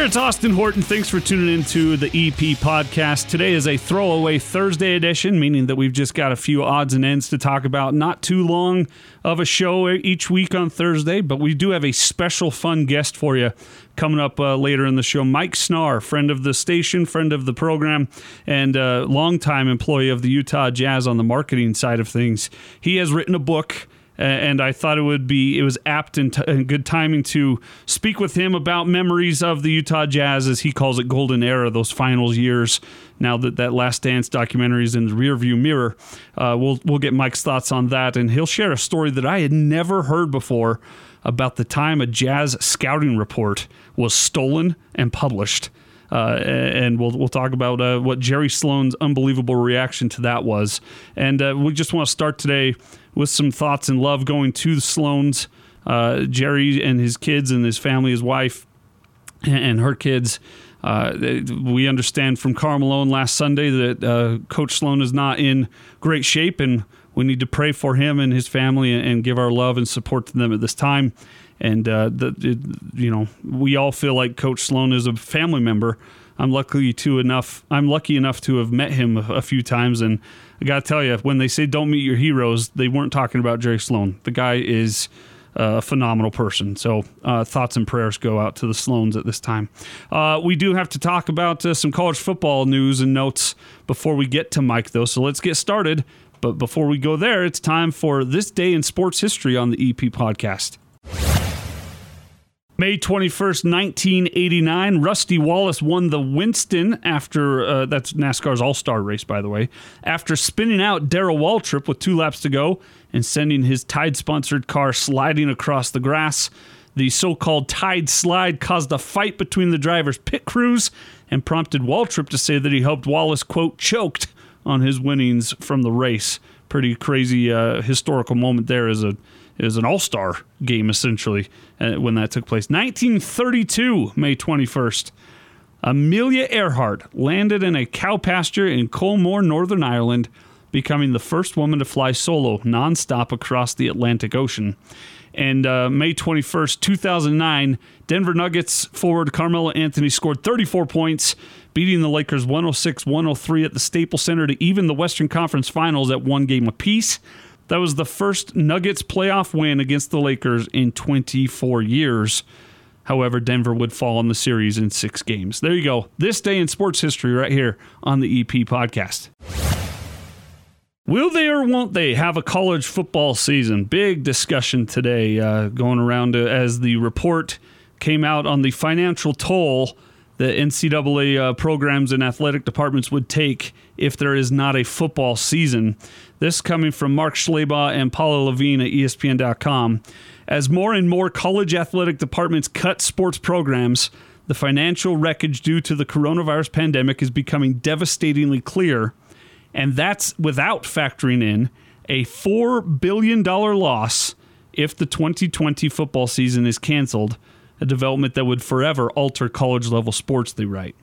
there, it's Austin Horton. Thanks for tuning in to the EP Podcast. Today is a throwaway Thursday edition, meaning that we've just got a few odds and ends to talk about. Not too long of a show each week on Thursday, but we do have a special fun guest for you coming up later in the show. Mike Snarr, friend of the station, friend of the program, and a longtime employee of the Utah Jazz on the marketing side of things. He has written a book, and I thought it was apt and good timing to speak with him about memories of the Utah Jazz, as he calls it, golden era, those finals years. Now that Last Dance documentary is in the rearview mirror, we'll get Mike's thoughts on that, and he'll share a story that I had never heard before about the time a Jazz scouting report was stolen and published. And we'll talk about what Jerry Sloan's unbelievable reaction to that was. And we just want to start today with some thoughts and love going to the Sloans, Jerry and his kids and his family, his wife and her kids. We understand from Karl Malone last Sunday that Coach Sloan is not in great shape, and we need to pray for him and his family and give our love and support to them at this time. And, we all feel like Coach Sloan is a family member. I'm lucky enough to have met him a few times. And I got to tell you, when they say don't meet your heroes, they weren't talking about Jerry Sloan. The guy is a phenomenal person. So thoughts and prayers go out to the Sloans at this time. We do have to talk about some college football news and notes before we get to Mike, though. So let's get started. But before we go there, it's time for This Day in Sports History on the EP Podcast. May 21st, 1989, Rusty Wallace won the Winston after, that's NASCAR's all-star race, by the way, after spinning out Darrell Waltrip with 2 laps to go and sending his Tide-sponsored car sliding across the grass. The so-called Tide slide caused a fight between the driver's pit crews and prompted Waltrip to say that he helped Wallace, quote, choked on his winnings from the race. Pretty crazy historical moment there as a It was an all-star game, essentially, when that took place. 1932, May 21st, Amelia Earhart landed in a cow pasture in Colmore, Northern Ireland, becoming the first woman to fly solo nonstop across the Atlantic Ocean. And May 21st, 2009, Denver Nuggets forward Carmelo Anthony scored 34 points, beating the Lakers 106-103 at the Staples Center to even the Western Conference Finals at 1 game apiece. That was the first Nuggets playoff win against the Lakers in 24 years. However, Denver would fall in the series in 6 games. There you go. This day in sports history right here on the EP Podcast. Will they or won't they have a college football season? Big discussion today going around as the report came out on the financial toll the NCAA programs and athletic departments would take if there is not a football season. This coming from Mark Schlabach and Paula Levine at ESPN.com. As more and more college athletic departments cut sports programs, the financial wreckage due to the coronavirus pandemic is becoming devastatingly clear, and that's without factoring in a $4 billion loss if the 2020 football season is canceled, a development that would forever alter college-level sports, they write.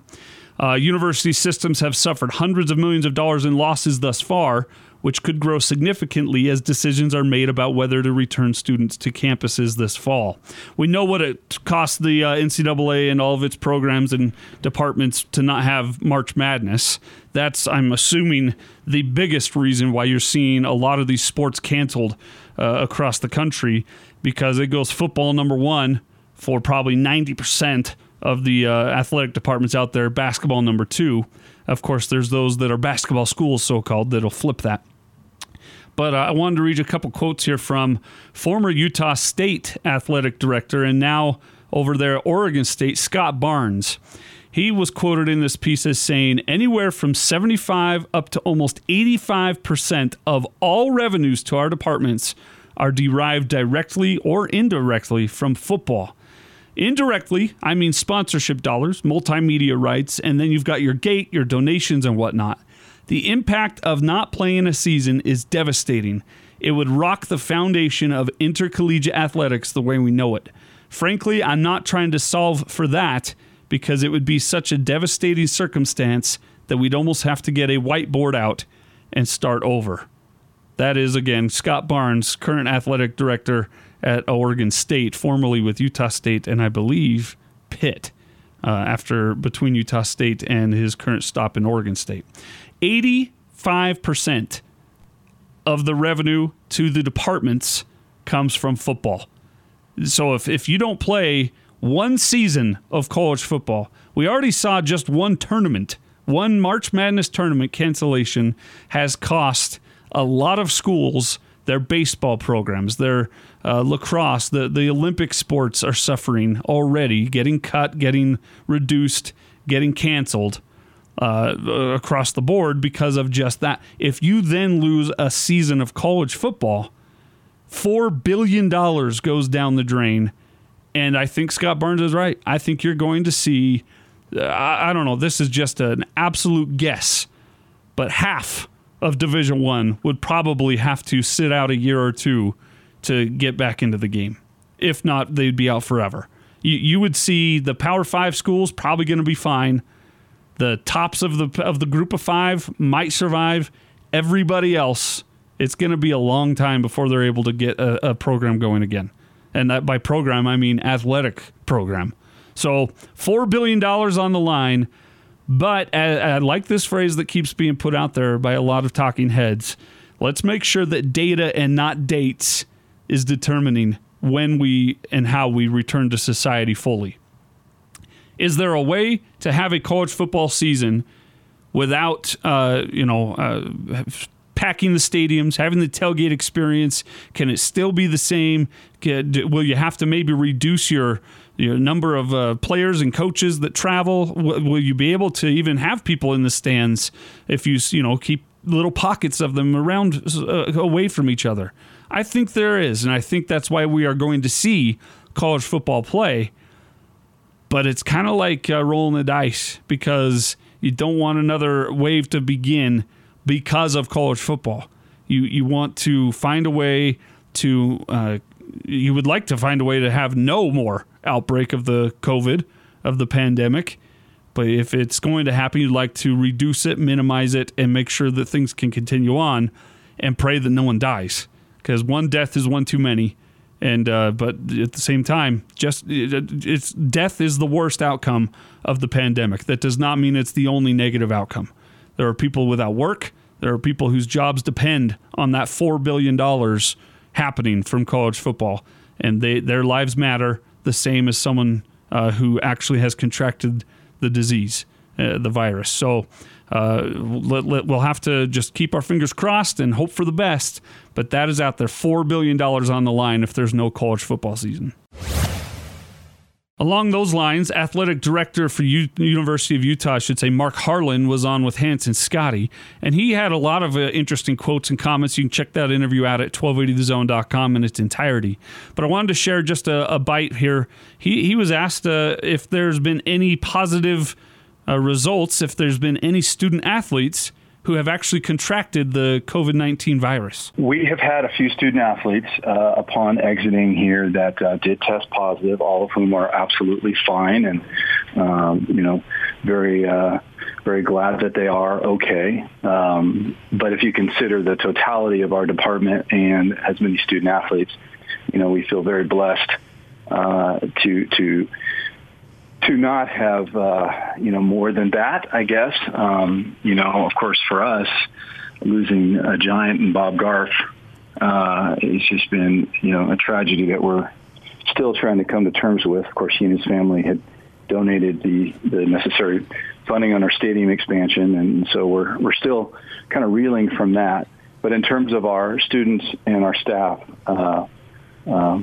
University systems have suffered hundreds of millions of dollars in losses thus far, which could grow significantly as decisions are made about whether to return students to campuses this fall. We know what it costs the NCAA and all of its programs and departments to not have March Madness. That's, I'm assuming, the biggest reason why you're seeing a lot of these sports canceled across the country, because it goes football number one for probably 90% of the athletic departments out there, basketball number 2. Of course, there's those that are basketball schools, so-called, that'll flip that. But I wanted to read a couple quotes here from former Utah State athletic director and now over there at Oregon State, Scott Barnes. He was quoted in this piece as saying, anywhere from 75 up to almost 85% of all revenues to our departments are derived directly or indirectly from football. Indirectly, I mean sponsorship dollars, multimedia rights, and then you've got your gate, your donations, and whatnot. The impact of not playing a season is devastating. It would rock the foundation of intercollegiate athletics the way we know it. Frankly, I'm not trying to solve for that because it would be such a devastating circumstance that we'd almost have to get a whiteboard out and start over. That is, again, Scott Barnes, current athletic director at Oregon State, formerly with Utah State and I believe Pitt. between Utah State and his current stop in Oregon State. 85% of the revenue to the departments comes from football. So if you don't play one season of college football, we already saw just one tournament, one March Madness tournament cancellation has cost a lot of schools their baseball programs, their lacrosse, the Olympic sports are suffering already, getting cut, getting reduced, getting canceled across the board because of just that. If you then lose a season of college football, $4 billion goes down the drain. And I think Scott Barnes is right. I think you're going to see, I don't know, this is just an absolute guess, but half of Division I would probably have to sit out a year or two to get back into the game. If not, they'd be out forever. You would see the Power 5 schools probably going to be fine. The tops of the group of five might survive. Everybody else, it's going to be a long time before they're able to get a program going again. And that by program, I mean athletic program. So $4 billion on the line. But I like this phrase that keeps being put out there by a lot of talking heads. Let's make sure that data and not dates is determining when we and how we return to society fully. Is there a way to have a college football season without, packing the stadiums, having the tailgate experience? Can it still be the same? Will you have to maybe reduce your number of players and coaches that travel? Will you be able to even have people in the stands if you keep little pockets of them around away from each other? I think there is, and I think that's why we are going to see college football play. But it's kind of like rolling the dice because you don't want another wave to begin because of college football. You want to find a way to you would like to find a way to have no more outbreak of the COVID, of the pandemic. But if it's going to happen, you'd like to reduce it, minimize it, and make sure that things can continue on and pray that no one dies. Because one death is one too many. And but at the same time, it's death is the worst outcome of the pandemic. That does not mean it's the only negative outcome. There are people without work. There are people whose jobs depend on that $4 billion happening from college football. And their lives matter the same as someone who actually has contracted the disease, the virus. So we'll have to just keep our fingers crossed and hope for the best. But that is out there. $4 billion on the line if there's no college football season. Along those lines, athletic director for University of Utah, I should say, Mark Harlan, was on with Hans and Scotty, and he had a lot of interesting quotes and comments. You can check that interview out at 1280thezone.com in its entirety. But I wanted to share just a bite here. He was asked if there's been any positive results, if there's been any student athletes who have actually contracted the COVID-19 virus. We have had a few student athletes upon exiting here that did test positive, all of whom are absolutely fine and, very, very glad that they are okay. But if you consider the totality of our department and as many student athletes, we feel very blessed to not have, more than that, I guess. Of course, for us, losing a giant in Bob Garf, it's just been, a tragedy that we're still trying to come to terms with. Of course, he and his family had donated the necessary funding on our stadium expansion, and so we're still kind of reeling from that. But in terms of our students and our staff,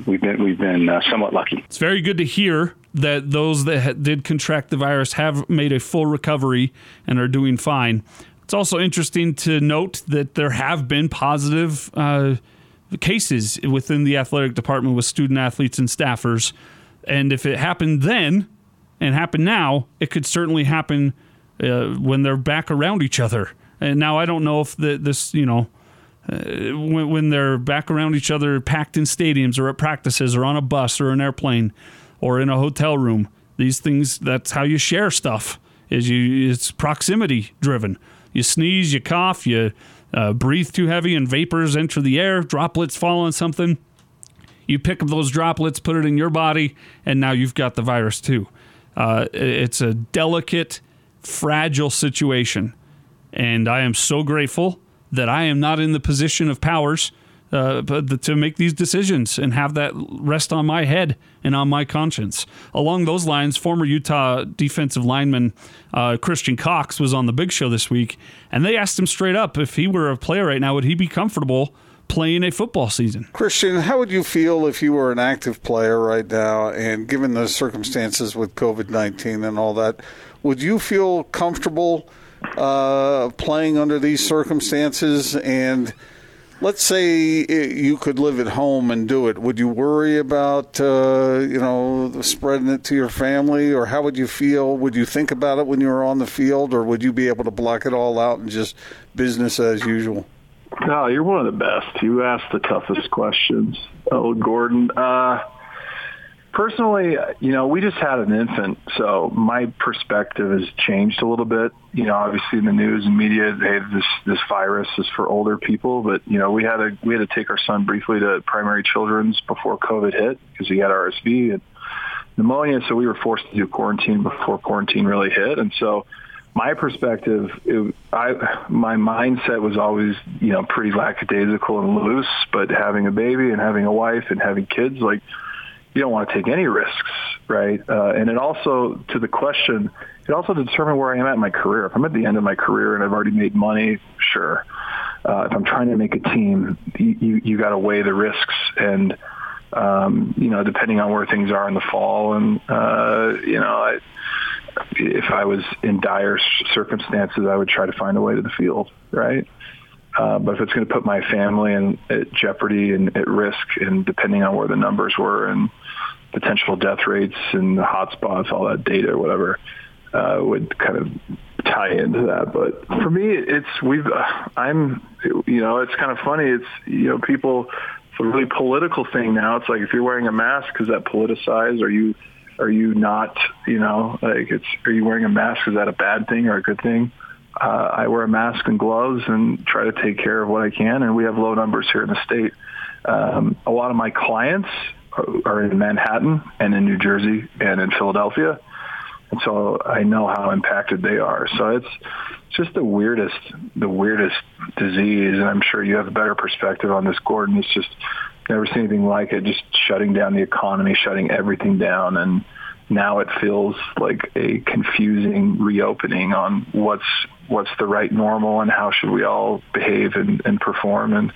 we've been somewhat lucky. It's very good to hear that those that did contract the virus have made a full recovery and are doing fine. It's also interesting to note that there have been positive cases within the athletic department with student athletes and staffers. And if it happened then and happened now, it could certainly happen when they're back around each other. And now I don't know if when they're back around each other, packed in stadiums or at practices or on a bus or an airplane or in a hotel room. These things, that's how you share stuff. It's proximity driven. You sneeze, you cough, you breathe too heavy and vapors enter the air, droplets fall on something. You pick up those droplets, put it in your body, and now you've got the virus too. It's a delicate, fragile situation. And I am so grateful that I am not in the position of powers to make these decisions and have that rest on my head and on my conscience. Along those lines, former Utah defensive lineman Christian Cox was on the Big Show this week, and they asked him straight up if he were a player right now, would he be comfortable playing a football season? Christian, how would you feel if you were an active player right now, and given the circumstances with COVID-19 and all that, would you feel comfortable playing under these circumstances? And let's say you could live at home and do it. Would you worry about, spreading it to your family? Or how would you feel? Would you think about it when you were on the field? Or would you be able to block it all out and just business as usual? No, you're one of the best. You ask the toughest questions, old Gordon. Personally, we just had an infant, so my perspective has changed a little bit. Obviously in the news and media, hey, this virus is for older people, but we had to take our son briefly to primary children's before COVID hit because he had RSV and pneumonia, so we were forced to do quarantine before quarantine really hit. And so my perspective, my mindset was always, pretty lackadaisical and loose, but having a baby and having a wife and having kids, like, you don't want to take any risks, right? And it also, to the question, it also determined where I am at in my career. If I'm at the end of my career and I've already made money, sure. If I'm trying to make a team, you got to weigh the risks. And, depending on where things are in the fall, and, if I was in dire circumstances, I would try to find a way to the field, right? But if it's going to put my family at jeopardy and at risk, and depending on where the numbers were and potential death rates and hotspots, all that data or whatever, would kind of tie into that. But for me, it's kind of funny. It's, people, it's a really political thing now. It's like, if you're wearing a mask, is that politicized? Are you not, are you wearing a mask? Is that a bad thing or a good thing? I wear a mask and gloves and try to take care of what I can, and we have low numbers here in the state. A lot of my clients are in Manhattan and in New Jersey and in Philadelphia, and so I know how impacted they are. So it's just the weirdest disease, and I'm sure you have a better perspective on this, Gordon. It's just never seen anything like it, just shutting down the economy, shutting everything down, and now it feels like a confusing reopening on what's the right normal and how should we all behave and perform. And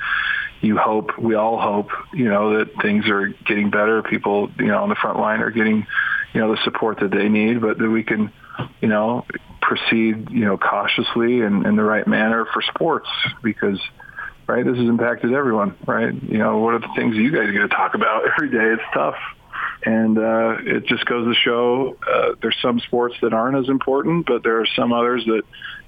we all hope, that things are getting better. People, on the front line are getting, the support that they need, but that we can, proceed, cautiously and in the right manner for sports, because, right, this has impacted everyone, right? What are the things you guys going to talk about every day? It's tough. And it just goes to show there's some sports that aren't as important, but there are some others that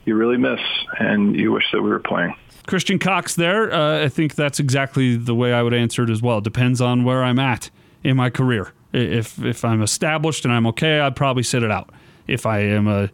you really miss and you wish that we were playing. Christian Cox there, I think that's exactly the way I would answer it as well. Depends on where I'm at in my career. If I'm established and I'm okay, I'd probably sit it out. If I am a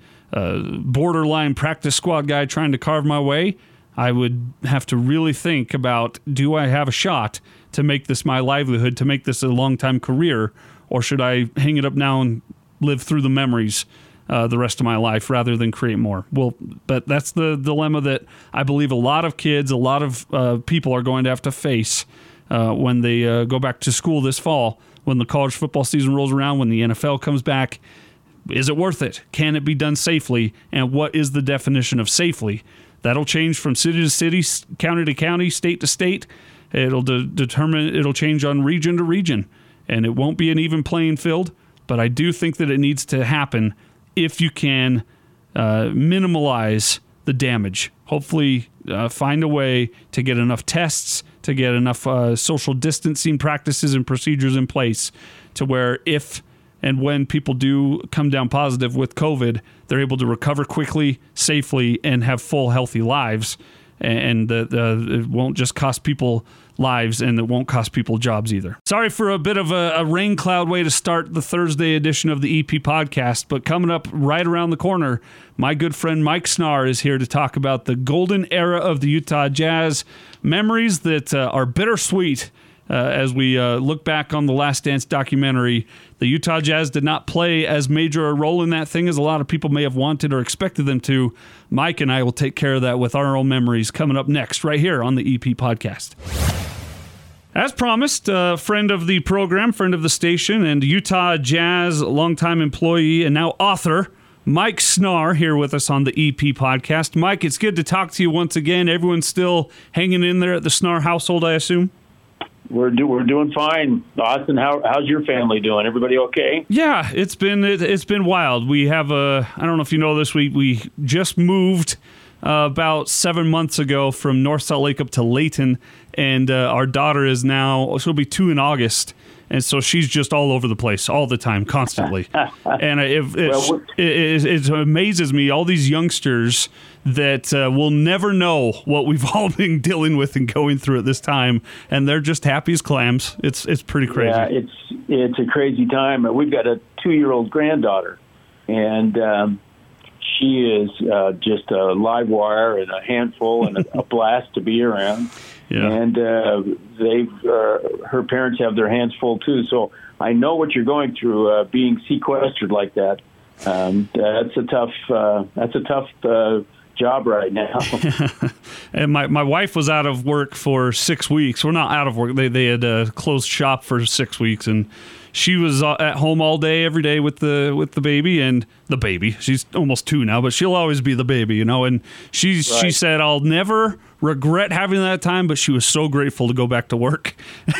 borderline practice squad guy trying to carve my way, I would have to really think about, do I have a shot to make this my livelihood, to make this a long-time career, or should I hang it up now and live through the memories the rest of my life rather than create more? Well, but that's the dilemma that I believe a lot of kids, a lot of people are going to have to face when they go back to school this fall, when the college football season rolls around, when the NFL comes back. Is it worth it? Can it be done safely? And what is the definition of safely? That'll change from city to city, county to county, state to state. It'll determine, it'll change on region to region, and it won't be an even playing field, but I do think that it needs to happen if you can minimize the damage. Hopefully find a way to get enough tests, to get enough social distancing practices and procedures in place to where if and when people do come down positive with COVID, they're able to recover quickly, safely, and have full, healthy lives. And it won't just cost people lives, and it won't cost people jobs either. Sorry for a bit of a rain cloud way to start the Thursday edition of the EP podcast, but coming up right around the corner, my good friend Mike Snarr is here to talk about the golden era of the Utah Jazz, memories that are bittersweet as we look back on the Last Dance documentary, the Utah Jazz did not play as major a role in that thing as a lot of people may have wanted or expected them to. Mike and I will take care of that with our own memories coming up next, right here on the EP Podcast. As promised, a friend of the program, friend of the station, and Utah Jazz longtime employee and now author, Mike Snarr, here with us on the EP Podcast. Mike, it's good to talk to you once again. Everyone's still hanging in there at the Snarr household, I assume? We're doing fine. Austin, how's your family doing? Everybody okay? Yeah, it's been wild. We have I don't know if you know this, we just moved about 7 months ago from North Salt Lake up to Layton, and our daughter is now, she'll be 2 in August. And so she's just all over the place all the time, constantly. And it amazes me, all these youngsters that will never know what we've all been dealing with and going through at this time. And they're just happy as clams. It's pretty crazy. Yeah, it's a crazy time. We've got a 2-year-old granddaughter. And she is just a live wire and a handful and a blast to be around. Yeah. And her parents have their hands full, too. So I know what you're going through, being sequestered like that. That's a tough job right now. And my wife was out of work for 6 weeks. We're not out of work. They had closed shop for 6 weeks, and she was at home all day, every day with the baby and the baby. She's almost 2 now, but she'll always be the baby, you know. And she said, "I'll never regret having that time," but she was so grateful to go back to work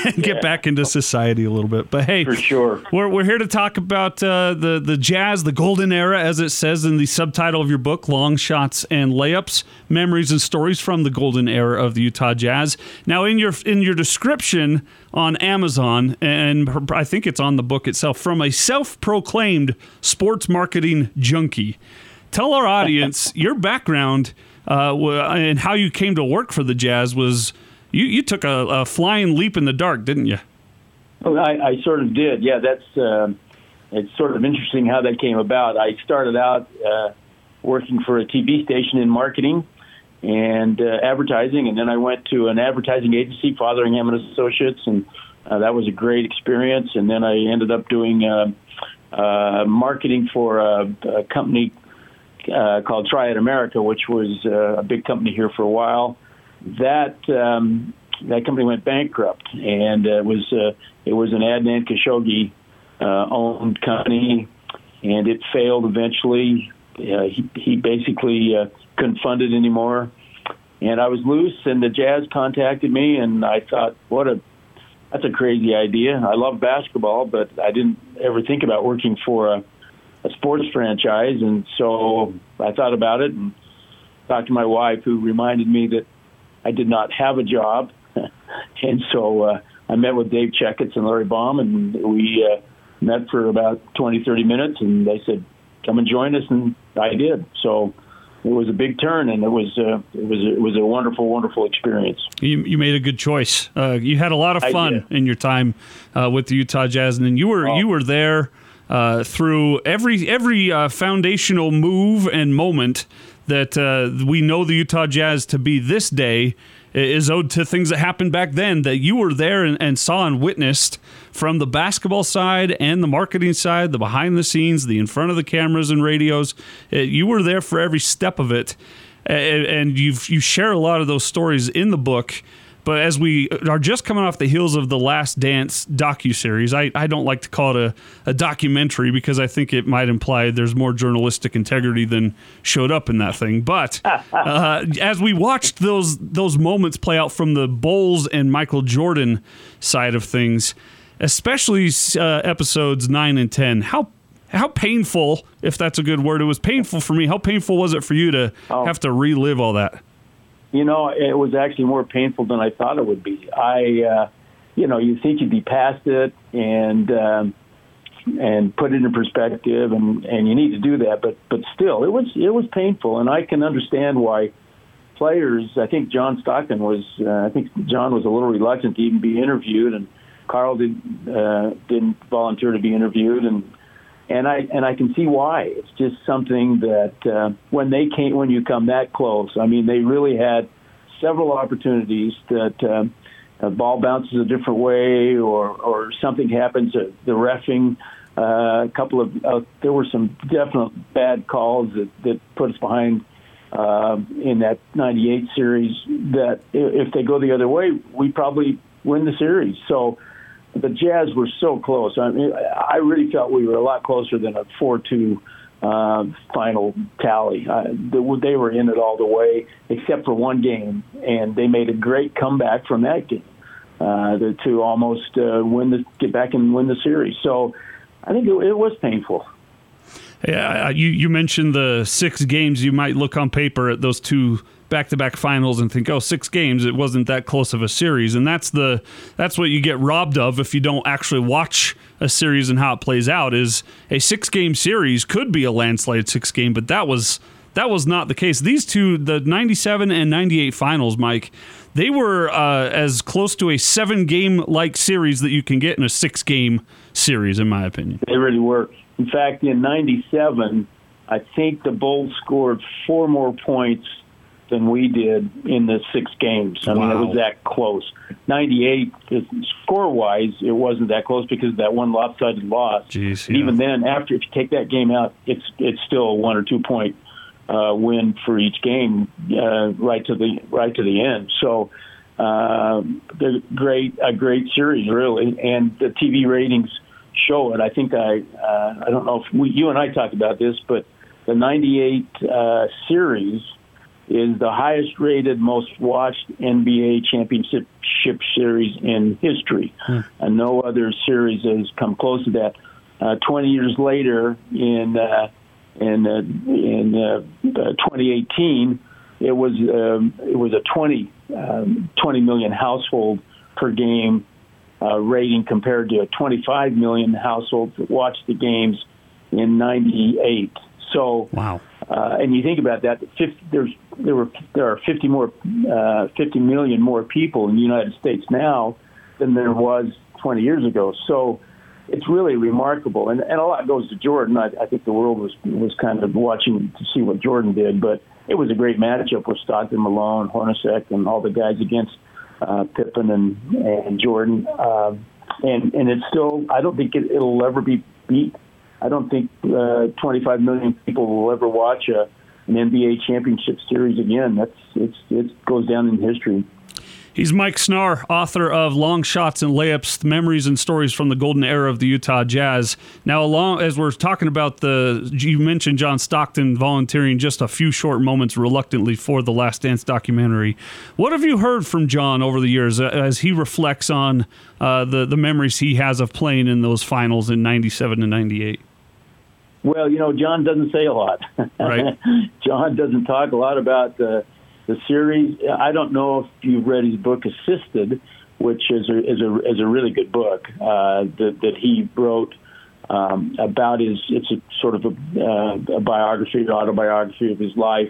and get back into society a little bit. But hey, for sure, we're here to talk about the Jazz, the golden era, as it says in the subtitle of your book, Long Shots and Layups: Memories and Stories from the Golden Era of the Utah Jazz. Now, in your description on Amazon, and I think it's on the book itself, from a self-proclaimed sports marketing junkie. Tell our audience your background and how you came to work for the Jazz was, you took a flying leap in the dark, didn't you? Well, I sort of did. Yeah, that's it's sort of interesting how that came about. I started out working for a TV station in marketing and advertising, and then I went to an advertising agency, Fotheringham and Associates, and that was a great experience. And then I ended up doing marketing for a company called Triad America, which was a big company here for a while. That company went bankrupt, and it was an Adnan Khashoggi owned company, and it failed eventually. He basically couldn't fund it anymore, and I was loose, and the Jazz contacted me, and I thought, that's a crazy idea. I love basketball, but I didn't ever think about working for a sports franchise, and so I thought about it and talked to my wife, who reminded me that I did not have a job, and so I met with Dave Checkitz and Larry Baum, and we met for about 20, 30 minutes, and they said, "Come and join us," and I did. So it was a big turn, and it was a wonderful, wonderful experience. You made a good choice. You had a lot of fun in your time with the Utah Jazz, and then you were there through every foundational move and moment that we know the Utah Jazz to be this day is owed to things that happened back then that you were there and saw and witnessed from the basketball side and the marketing side, the behind the scenes, the in front of the cameras and radios. You were there for every step of it, and you share a lot of those stories in the book. But as we are just coming off the heels of the Last Dance docuseries, I don't like to call it a documentary because I think it might imply there's more journalistic integrity than showed up in that thing. But as we watched those moments play out from the Bulls and Michael Jordan side of things, especially episodes 9 and 10, how painful, if that's a good word, it was painful for me. How painful was it for you to have to relive all that? You know, it was actually more painful than I thought it would be. You think you'd be past it and put it in perspective, and you need to do that, but still, it was painful, and I can understand why players. I think John Stockton was. I think John was a little reluctant to even be interviewed, and Karl didn't volunteer to be interviewed, and I can see why. It's just something that when you come that close, I mean, they really had several opportunities that a ball bounces a different way or something happens at the reffing. There were some definite bad calls that put us behind in that 98 series that if they go the other way, we probably win the series. So the Jazz were so close. I mean, I really felt we were a lot closer than a 4-2 final tally. They were in it all the way except for one game, and they made a great comeback from that game to almost get back and win the series. So I think it was painful. Yeah, you mentioned the 6 games. You might look on paper at those 2 back-to-back finals and think, 6 games. It wasn't that close of a series, and that's what you get robbed of if you don't actually watch a series and how it plays out. Is a 6-game series could be a landslide 6-game, but that was not the case. These two, the 97 and 98 finals, Mike, they were as close to a 7-game like series that you can get in a 6-game series, in my opinion. They really were. In fact, in 97, I think the Bulls scored 4 more points than we did in the 6 games. I mean, it was that close. 98, score-wise, it wasn't that close because of that one lopsided loss. Jeez, yeah. Even then, after if you take that game out, it's still a 1 or 2 point win for each game right to the end. So, a great series really, and the TV ratings show it. I think I don't know if you and I talked about this, but the 98 series is the highest rated, most watched NBA championship series in history. And no other series has come close to that. 20 years later in 2018, it was a 20 million household per game rating compared to a 25 million households that watched the games in 98. So, wow! And you think about that, there are 50 million more people in the United States now than there was 20 years ago. So, it's really remarkable, and a lot goes to Jordan. I think the world was kind of watching to see what Jordan did, but it was a great matchup with Stockton, Malone, Hornacek, and all the guys against Pippen and Jordan. And it's still, I don't think it'll ever be beat. I don't think 25 million people will ever watch an NBA championship series again. It goes down in history. He's Mike Snarr, author of Long Shots and Layups, Memories and Stories from the Golden Era of the Utah Jazz. Now, as we're talking about you mentioned John Stockton volunteering just a few short moments reluctantly for the Last Dance documentary. What have you heard from John over the years as he reflects on the memories he has of playing in those finals in 97 and 98? Well, John doesn't say a lot. Right. John doesn't talk a lot about the series. I don't know if you've read his book Assisted, which is a really good book that he wrote about his. It's a sort of a biography, an autobiography of his life.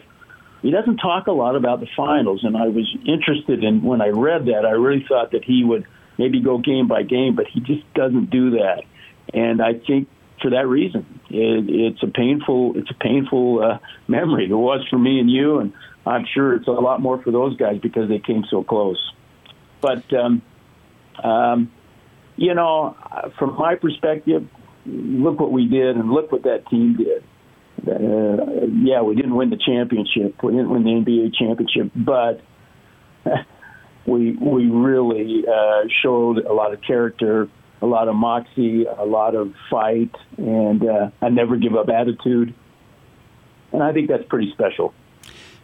He doesn't talk a lot about the finals, and I was interested in when I read that. I really thought that he would maybe go game by game, but he just doesn't do that. And I think for that reason, it's a painful memory. It was for me and you, and I'm sure it's a lot more for those guys because they came so close. But, from my perspective, look what we did and look what that team did. We didn't win the championship. We didn't win the NBA championship, but we really showed a lot of character, a lot of moxie, a lot of fight, and a never give up attitude. And I think that's pretty special.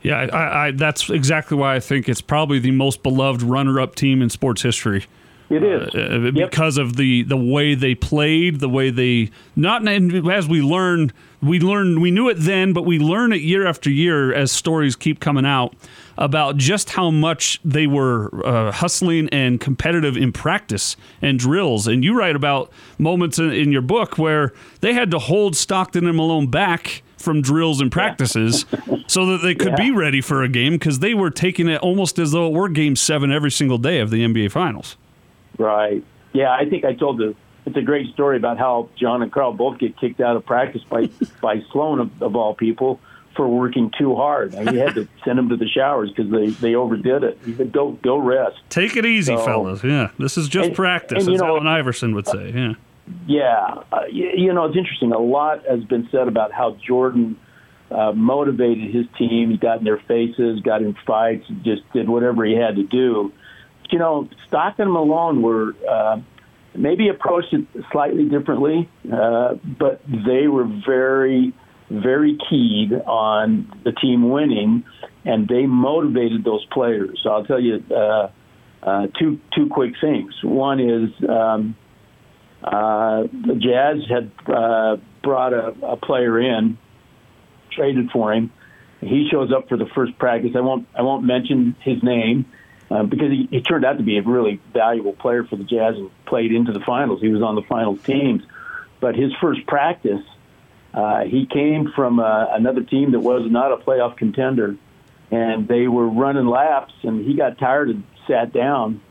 Yeah, I that's exactly why I think it's probably the most beloved runner-up team in sports history. It is. Because of the way they played, the way they – not as we learn, we knew it then, but we learn it year after year as stories keep coming out about just how much they were hustling and competitive in practice and drills. And you write about moments in your book where they had to hold Stockton and Malone back from drills and practices so that they could be ready for a game, because they were taking it almost as though it were Game 7 every single day of the NBA Finals. Right. Yeah, I think I told it's a great story about how John and Karl both get kicked out of practice by Sloan, of all people, for working too hard. We had to send them to the showers because they overdid it. He said, go rest. Take it easy, fellas. Yeah, this is just practice, as Allen Iverson would say. Yeah. Yeah. It's interesting. A lot has been said about how Jordan motivated his team. He got in their faces, got in fights, just did whatever he had to do. But, Stockton and Malone were maybe approached it slightly differently, but they were very, very keyed on the team winning, and they motivated those players. So I'll tell you two quick things. One is the Jazz had brought a player in, traded for him. He shows up for the first practice. I won't mention his name because he turned out to be a really valuable player for the Jazz and played into the finals. He was on the final teams, but his first practice, he came from another team that was not a playoff contender, and they were running laps, and he got tired and sat down.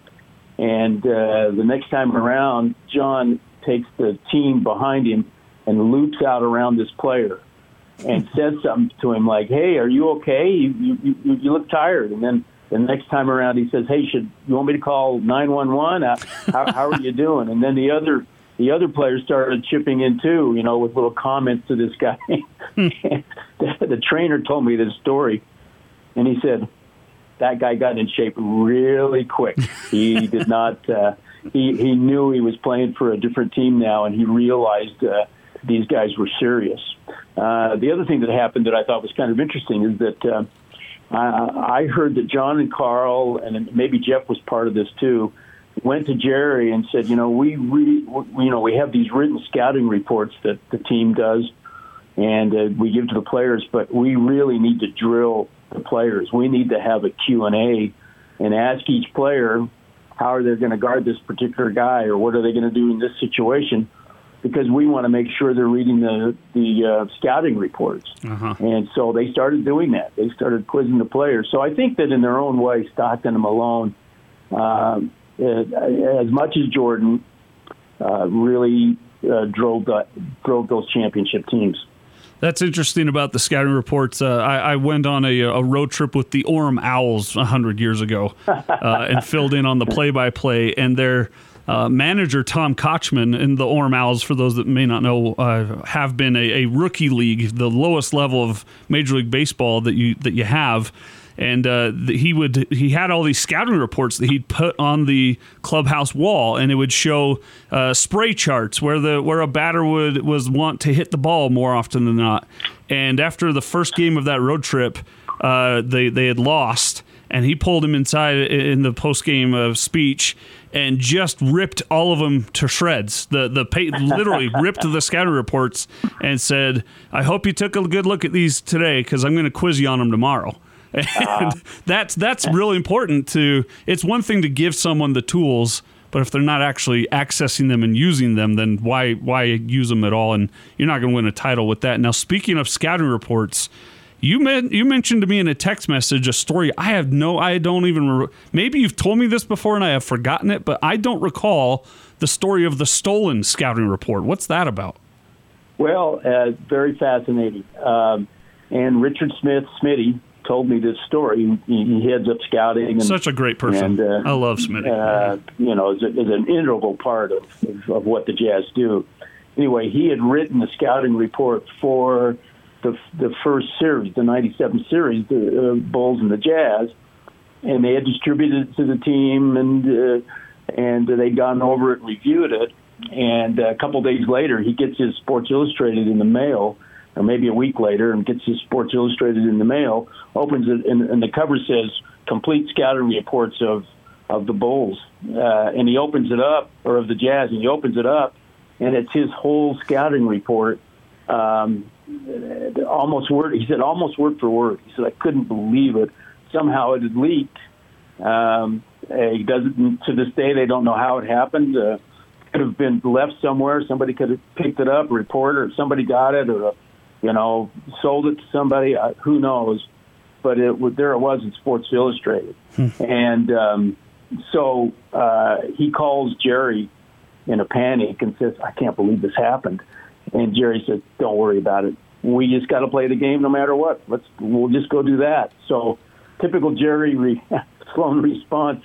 And the next time around, John takes the team behind him and loops out around this player and says something to him like, "Hey, are you okay? You look tired." And then the next time around, he says, "Hey, you want me to call 911? How are you doing?" And then the other players started chipping in too, with little comments to this guy. The trainer told me this story, and he said that guy got in shape really quick. He did not. He knew he was playing for a different team now, and he realized these guys were serious. The other thing that happened that I thought was kind of interesting is that I heard that John and Karl, and maybe Jeff was part of this too, went to Jerry and said, we have these written scouting reports that the team does, and we give to the players, but we really need to drill the players. We need to have a Q&A and ask each player, how are they going to guard this particular guy, or what are they going to do in this situation, because we want to make sure they're reading the scouting reports. Uh-huh. And so they started doing that. They started quizzing the players. So I think that in their own way, Stockton and Malone, as much as Jordan, really drove those championship teams. That's interesting about the scouting reports. I went on a road trip with the Orem Owls 100 years ago and filled in on the play-by-play, and their manager, Tom Kochman, and the Orem Owls, for those that may not know, have been a rookie league, the lowest level of Major League Baseball that you have. And he had all these scouting reports that he'd put on the clubhouse wall, and it would show spray charts where a batter was want to hit the ball more often than not. And after the first game of that road trip, they had lost, and he pulled him inside in the post game speech and just ripped all of them to shreds. Literally ripped the scouting reports and said, "I hope you took a good look at these today, because I'm going to quiz you on them tomorrow." And that's really important to. It's one thing to give someone the tools, but if they're not actually accessing them and using them, then why use them at all? And you're not going to win a title with that. Now, speaking of scouting reports, you mentioned to me in a text message a story. I don't even remember. Maybe you've told me this before and I have forgotten it, but I don't recall the story of the stolen scouting report. What's that about? Well, very fascinating. And Richard Smith, Smitty, told me this story. He heads up scouting. And, such a great person. And, I love Smitty. Is an integral part of what the Jazz do. Anyway, he had written the scouting report for the first series, the 97 series, the Bulls and the Jazz, and they had distributed it to the team, and they'd gone over it and reviewed it. And a couple days later, he gets his Sports Illustrated in the mail, or maybe a week later, and gets his Sports Illustrated in the mail, opens it, and the cover says, "Complete scouting reports of the Bulls." And he opens it up, or of the Jazz, and he opens it up, and it's his whole scouting report, almost word for word. He said, "I couldn't believe it. Somehow it had leaked." He doesn't, to this day, they don't know how it happened. Could have been left somewhere. Somebody could have picked it up, a reporter, somebody got it, or sold it to somebody, who knows? But there it was in Sports Illustrated. And so he calls Jerry in a panic and says, "I can't believe this happened." And Jerry says, "Don't worry about it. we just got to play the game no matter what. We'll just go do that. So typical Jerry Sloan response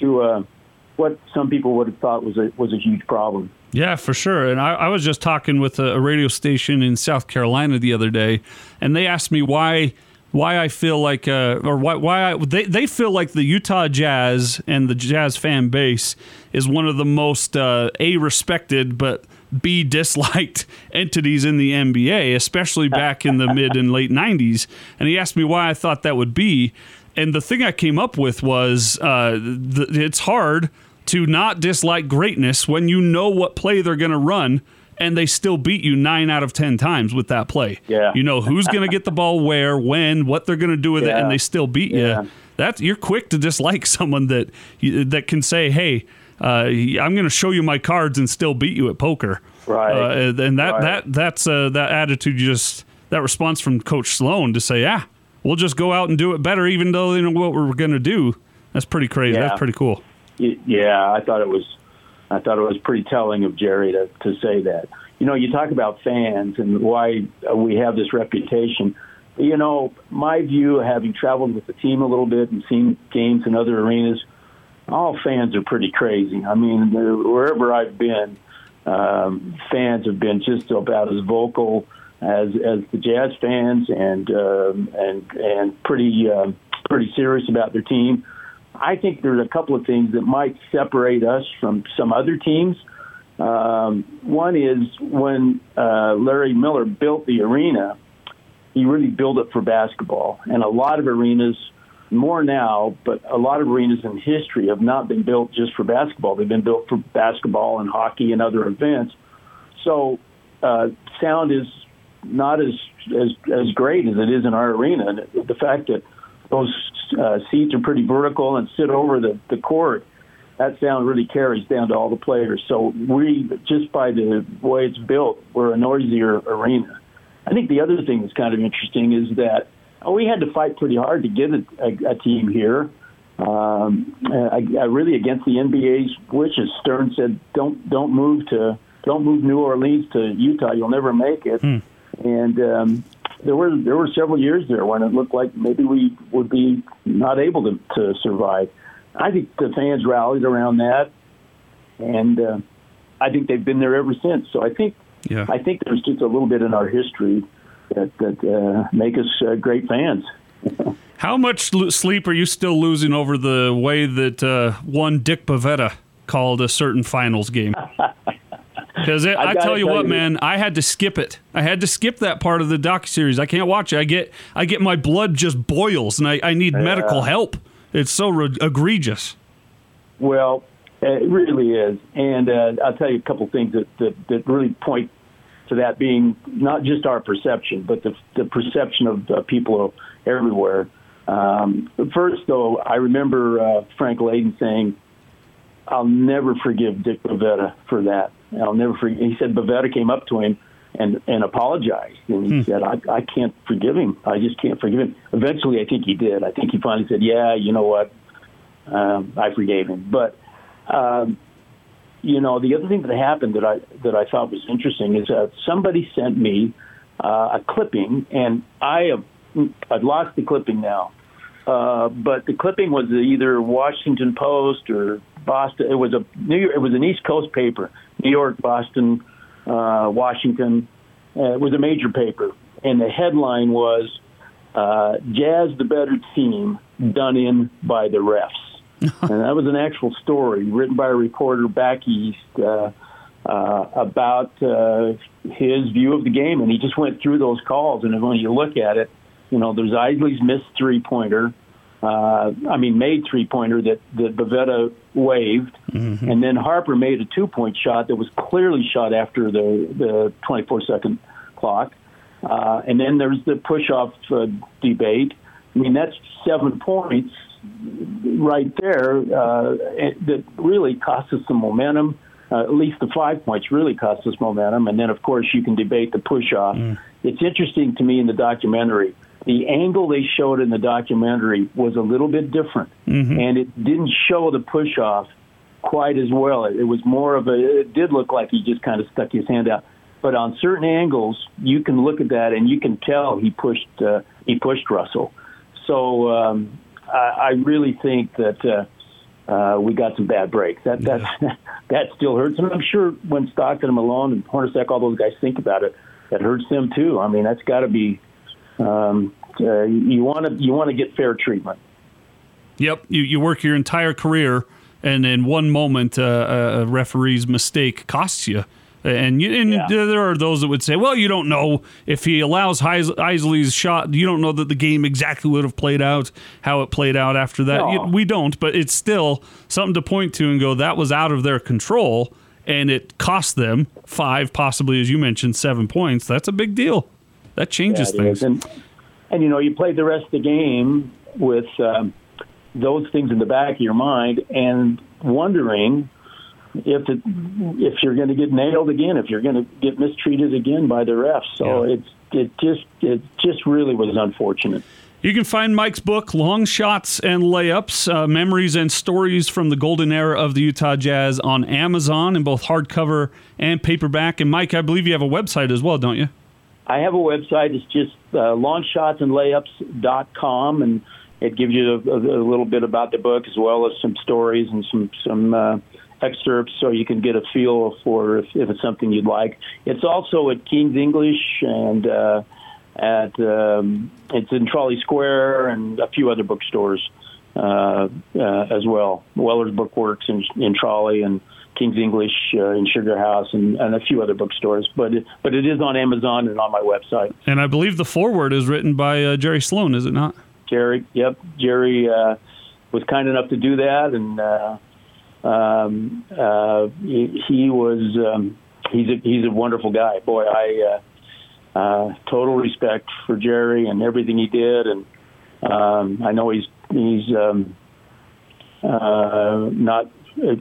to what some people would have thought was a huge problem. Yeah, for sure. And I was just talking with a radio station in South Carolina the other day, and they asked me why I feel like they feel like the Utah Jazz and the Jazz fan base is one of the most A, respected, but B, disliked entities in the NBA, especially back in the mid and late 90s. And he asked me why I thought that would be. And the thing I came up with was it's hard to not dislike greatness when you know what play they're going to run and they still beat you 9 out of 10 times with that play. Yeah. You know who's going to get the ball where, when, what they're going to do with it, and they still beat you. You're quick to dislike someone that can say, hey, I'm going to show you my cards and still beat you at poker. Right. That attitude, that response from Coach Sloan to say, yeah, we'll just go out and do it better even though they know what we're going to do. That's pretty crazy. Yeah. That's pretty cool. Yeah, I thought it was pretty telling of Jerry to say that. You know, you talk about fans and why we have this reputation. You know, my view, having traveled with the team a little bit and seen games in other arenas, all fans are pretty crazy. I mean, wherever I've been, fans have been just about as vocal as the Jazz fans and pretty serious about their team. I think there's a couple of things that might separate us from some other teams. One is when Larry Miller built the arena, he really built it for basketball. And a lot of arenas, more now, but a lot of arenas in history have not been built just for basketball. They've been built for basketball and hockey and other events. So sound is not as great as it is in our arena. And the fact that those seats are pretty vertical and sit over the court, that sound really carries down to all the players. So we, just by the way it's built, we're a noisier arena. I think the other thing that's kind of interesting is that we had to fight pretty hard to get a team here, really against the NBA's wishes. Stern said, don't move New Orleans to Utah. You'll never make it. And there were several years there when it looked like maybe we would be not able to survive. I think the fans rallied around that, and I think they've been there ever since. So I think there's just a little bit in our history that make us great fans. How much sleep are you still losing over the way that one Dick Bavetta called a certain finals game? Because I tell you what, man, I had to skip it. I had to skip that part of the docuseries. I can't watch it. I get my blood just boils, and I need medical help. It's so egregious. Well, it really is. And I'll tell you a couple things that really point to that being not just our perception, but the perception of people everywhere. First, though, I remember Frank Layden saying, I'll never forgive Dick Bavetta for that. I'll never forget. He said Bavetta came up to him and apologized. And he said, I can't forgive him. I just can't forgive him. Eventually, I think he did. I think he finally said, yeah, you know what? I forgave him. But, you know, the other thing that happened that I thought was interesting is that somebody sent me a clipping, and I've lost the clipping now. But the clipping was either Washington Post or Boston. It was an East Coast paper, New York, Boston, Washington. It was a major paper, and the headline was "Jazz the better team, done in by the refs," and that was an actual story written by a reporter back east about his view of the game, and he just went through those calls. And when you look at it, you know, there's Isley's missed three-pointer. Made three-pointer that Bavetta waived, and then Harper made a two-point shot that was clearly shot after the 24-second clock. And then there's the push-off debate. I mean, that's 7 points right there that really cost us some momentum. At least the 5 points really cost us momentum. And then, of course, you can debate the push-off. It's interesting to me in the documentary. The angle they showed in the documentary was a little bit different, and it didn't show the push-off quite as well. It was more of it did look like he just kind of stuck his hand out. But on certain angles, you can look at that and you can tell he pushed Russell. So I really think that we got some bad breaks. That still hurts. And I'm sure when Stockton and Malone and Hornacek, all those guys think about it, that hurts them too. I mean, that's got to be you want to get fair treatment. Yep, you work your entire career, and in one moment, a referee's mistake costs you. And there are those that would say, well, you don't know if he allows Isley's shot. You don't know that the game exactly would have played out, how it played out after that. No. We don't, but it's still something to point to and go, that was out of their control, and it cost them 5, possibly, as you mentioned, 7 points. That's a big deal. That changes things. And, you know, you played the rest of the game with those things in the back of your mind and wondering if you're going to get nailed again, if you're going to get mistreated again by the refs. So it just really was unfortunate. You can find Mike's book, Long Shots and Layups, Memories and Stories from the Golden Era of the Utah Jazz, on Amazon in both hardcover and paperback. And Mike, I believe you have a website as well, don't you? I have a website. It's just longshotsandlayups.com, and it gives you a little bit about the book as well as some stories and some excerpts, so you can get a feel for if it's something you'd like. It's also at King's English, and it's in Trolley Square and a few other bookstores as well. Weller's Bookworks in Trolley, and King's English in Sugar House, and a few other bookstores. But it is on Amazon and on my website. And I believe the foreword is written by Jerry Sloan, is it not? Jerry was kind enough to do that, and he was he's a wonderful guy. Boy, I total respect for Jerry and everything he did, and I know he's not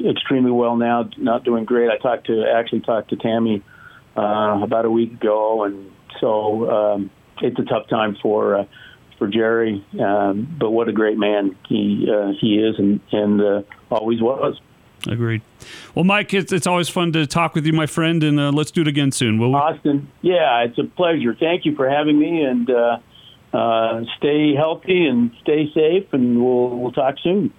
extremely well now, not doing great. I actually talked to Tammy about a week ago, and so it's a tough time for Jerry, but what a great man he is and always was. Agreed. Well, Mike, it's always fun to talk with you, my friend, and let's do it again soon, will we? Austin, yeah, it's a pleasure. Thank you for having me, and stay healthy and stay safe, and we'll talk soon.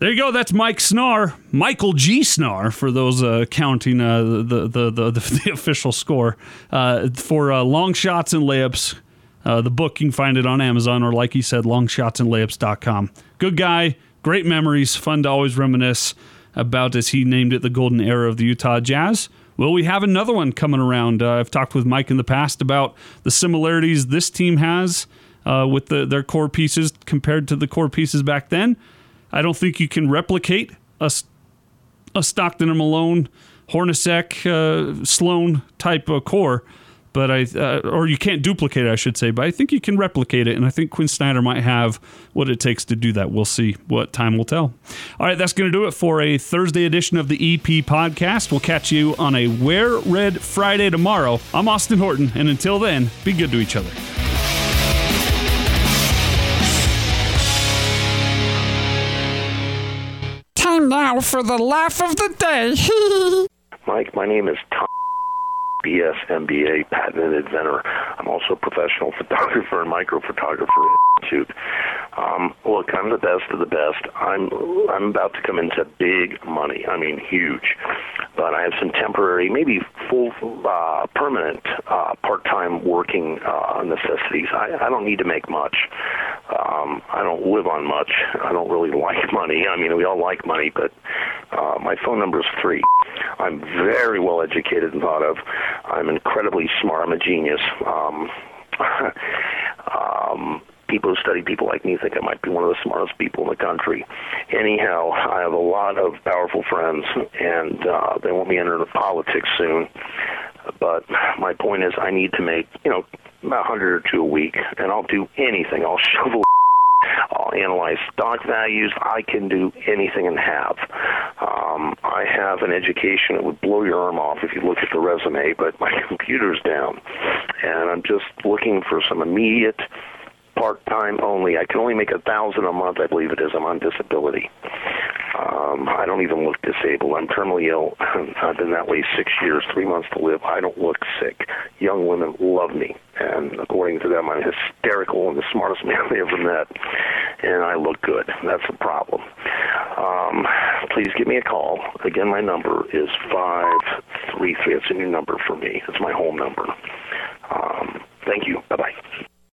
There you go. That's Mike Snarr, Michael G. Snarr, for those counting the official score, for Long Shots and Layups. The book, you can find it on Amazon, or like he said, longshotsandlayups.com. Good guy, great memories, fun to always reminisce about, as he named it, the golden era of the Utah Jazz. Well, we have another one coming around. I've talked with Mike in the past about the similarities this team has with their core pieces compared to the core pieces back then. I don't think you can replicate a Stockton or Malone, Hornacek, Sloan type of core. But or you can't duplicate it, I should say, but I think you can replicate it, and I think Quinn Snyder might have what it takes to do that. We'll see. What time will tell. All right, that's going to do it for a Thursday edition of the EP Podcast. We'll catch you on a Wear Red Friday tomorrow. I'm Austin Horton, and until then, be good to each other. Time now for the laugh of the day. Mike, my name is Tom. BS, MBA, patented inventor. I'm also a professional photographer and microphotographer Institute. Look, I'm the best of the best. I'm about to come into big money. I mean, huge. But I have some temporary, maybe full, permanent, part-time working necessities. I don't need to make much. I don't live on much. I don't really like money. I mean, we all like money, but my phone number is 3. I'm very well educated and thought of. I'm incredibly smart. I'm a genius. People who study people like me think I might be one of the smartest people in the country. Anyhow, I have a lot of powerful friends, and they want me to enter into politics soon. But my point is I need to make, about 100 or 2 a week, and I'll do anything. I'll shovel, I'll analyze stock values. I can do anything and have. I have an education that would blow your arm off if you look at the resume, but my computer's down. And I'm just looking for some immediate part-time only. I can only make $1,000 a month, I believe it is. I'm on disability. I don't even look disabled. I'm terminally ill. I've been that way 6 years, 3 months to live. I don't look sick. Young women love me, and according to them, I'm hysterical and the smartest man they ever met, and I look good. That's the problem. Please give me a call. Again, my number is 533. It's a new number for me. It's my home number. Thank you. Bye-bye.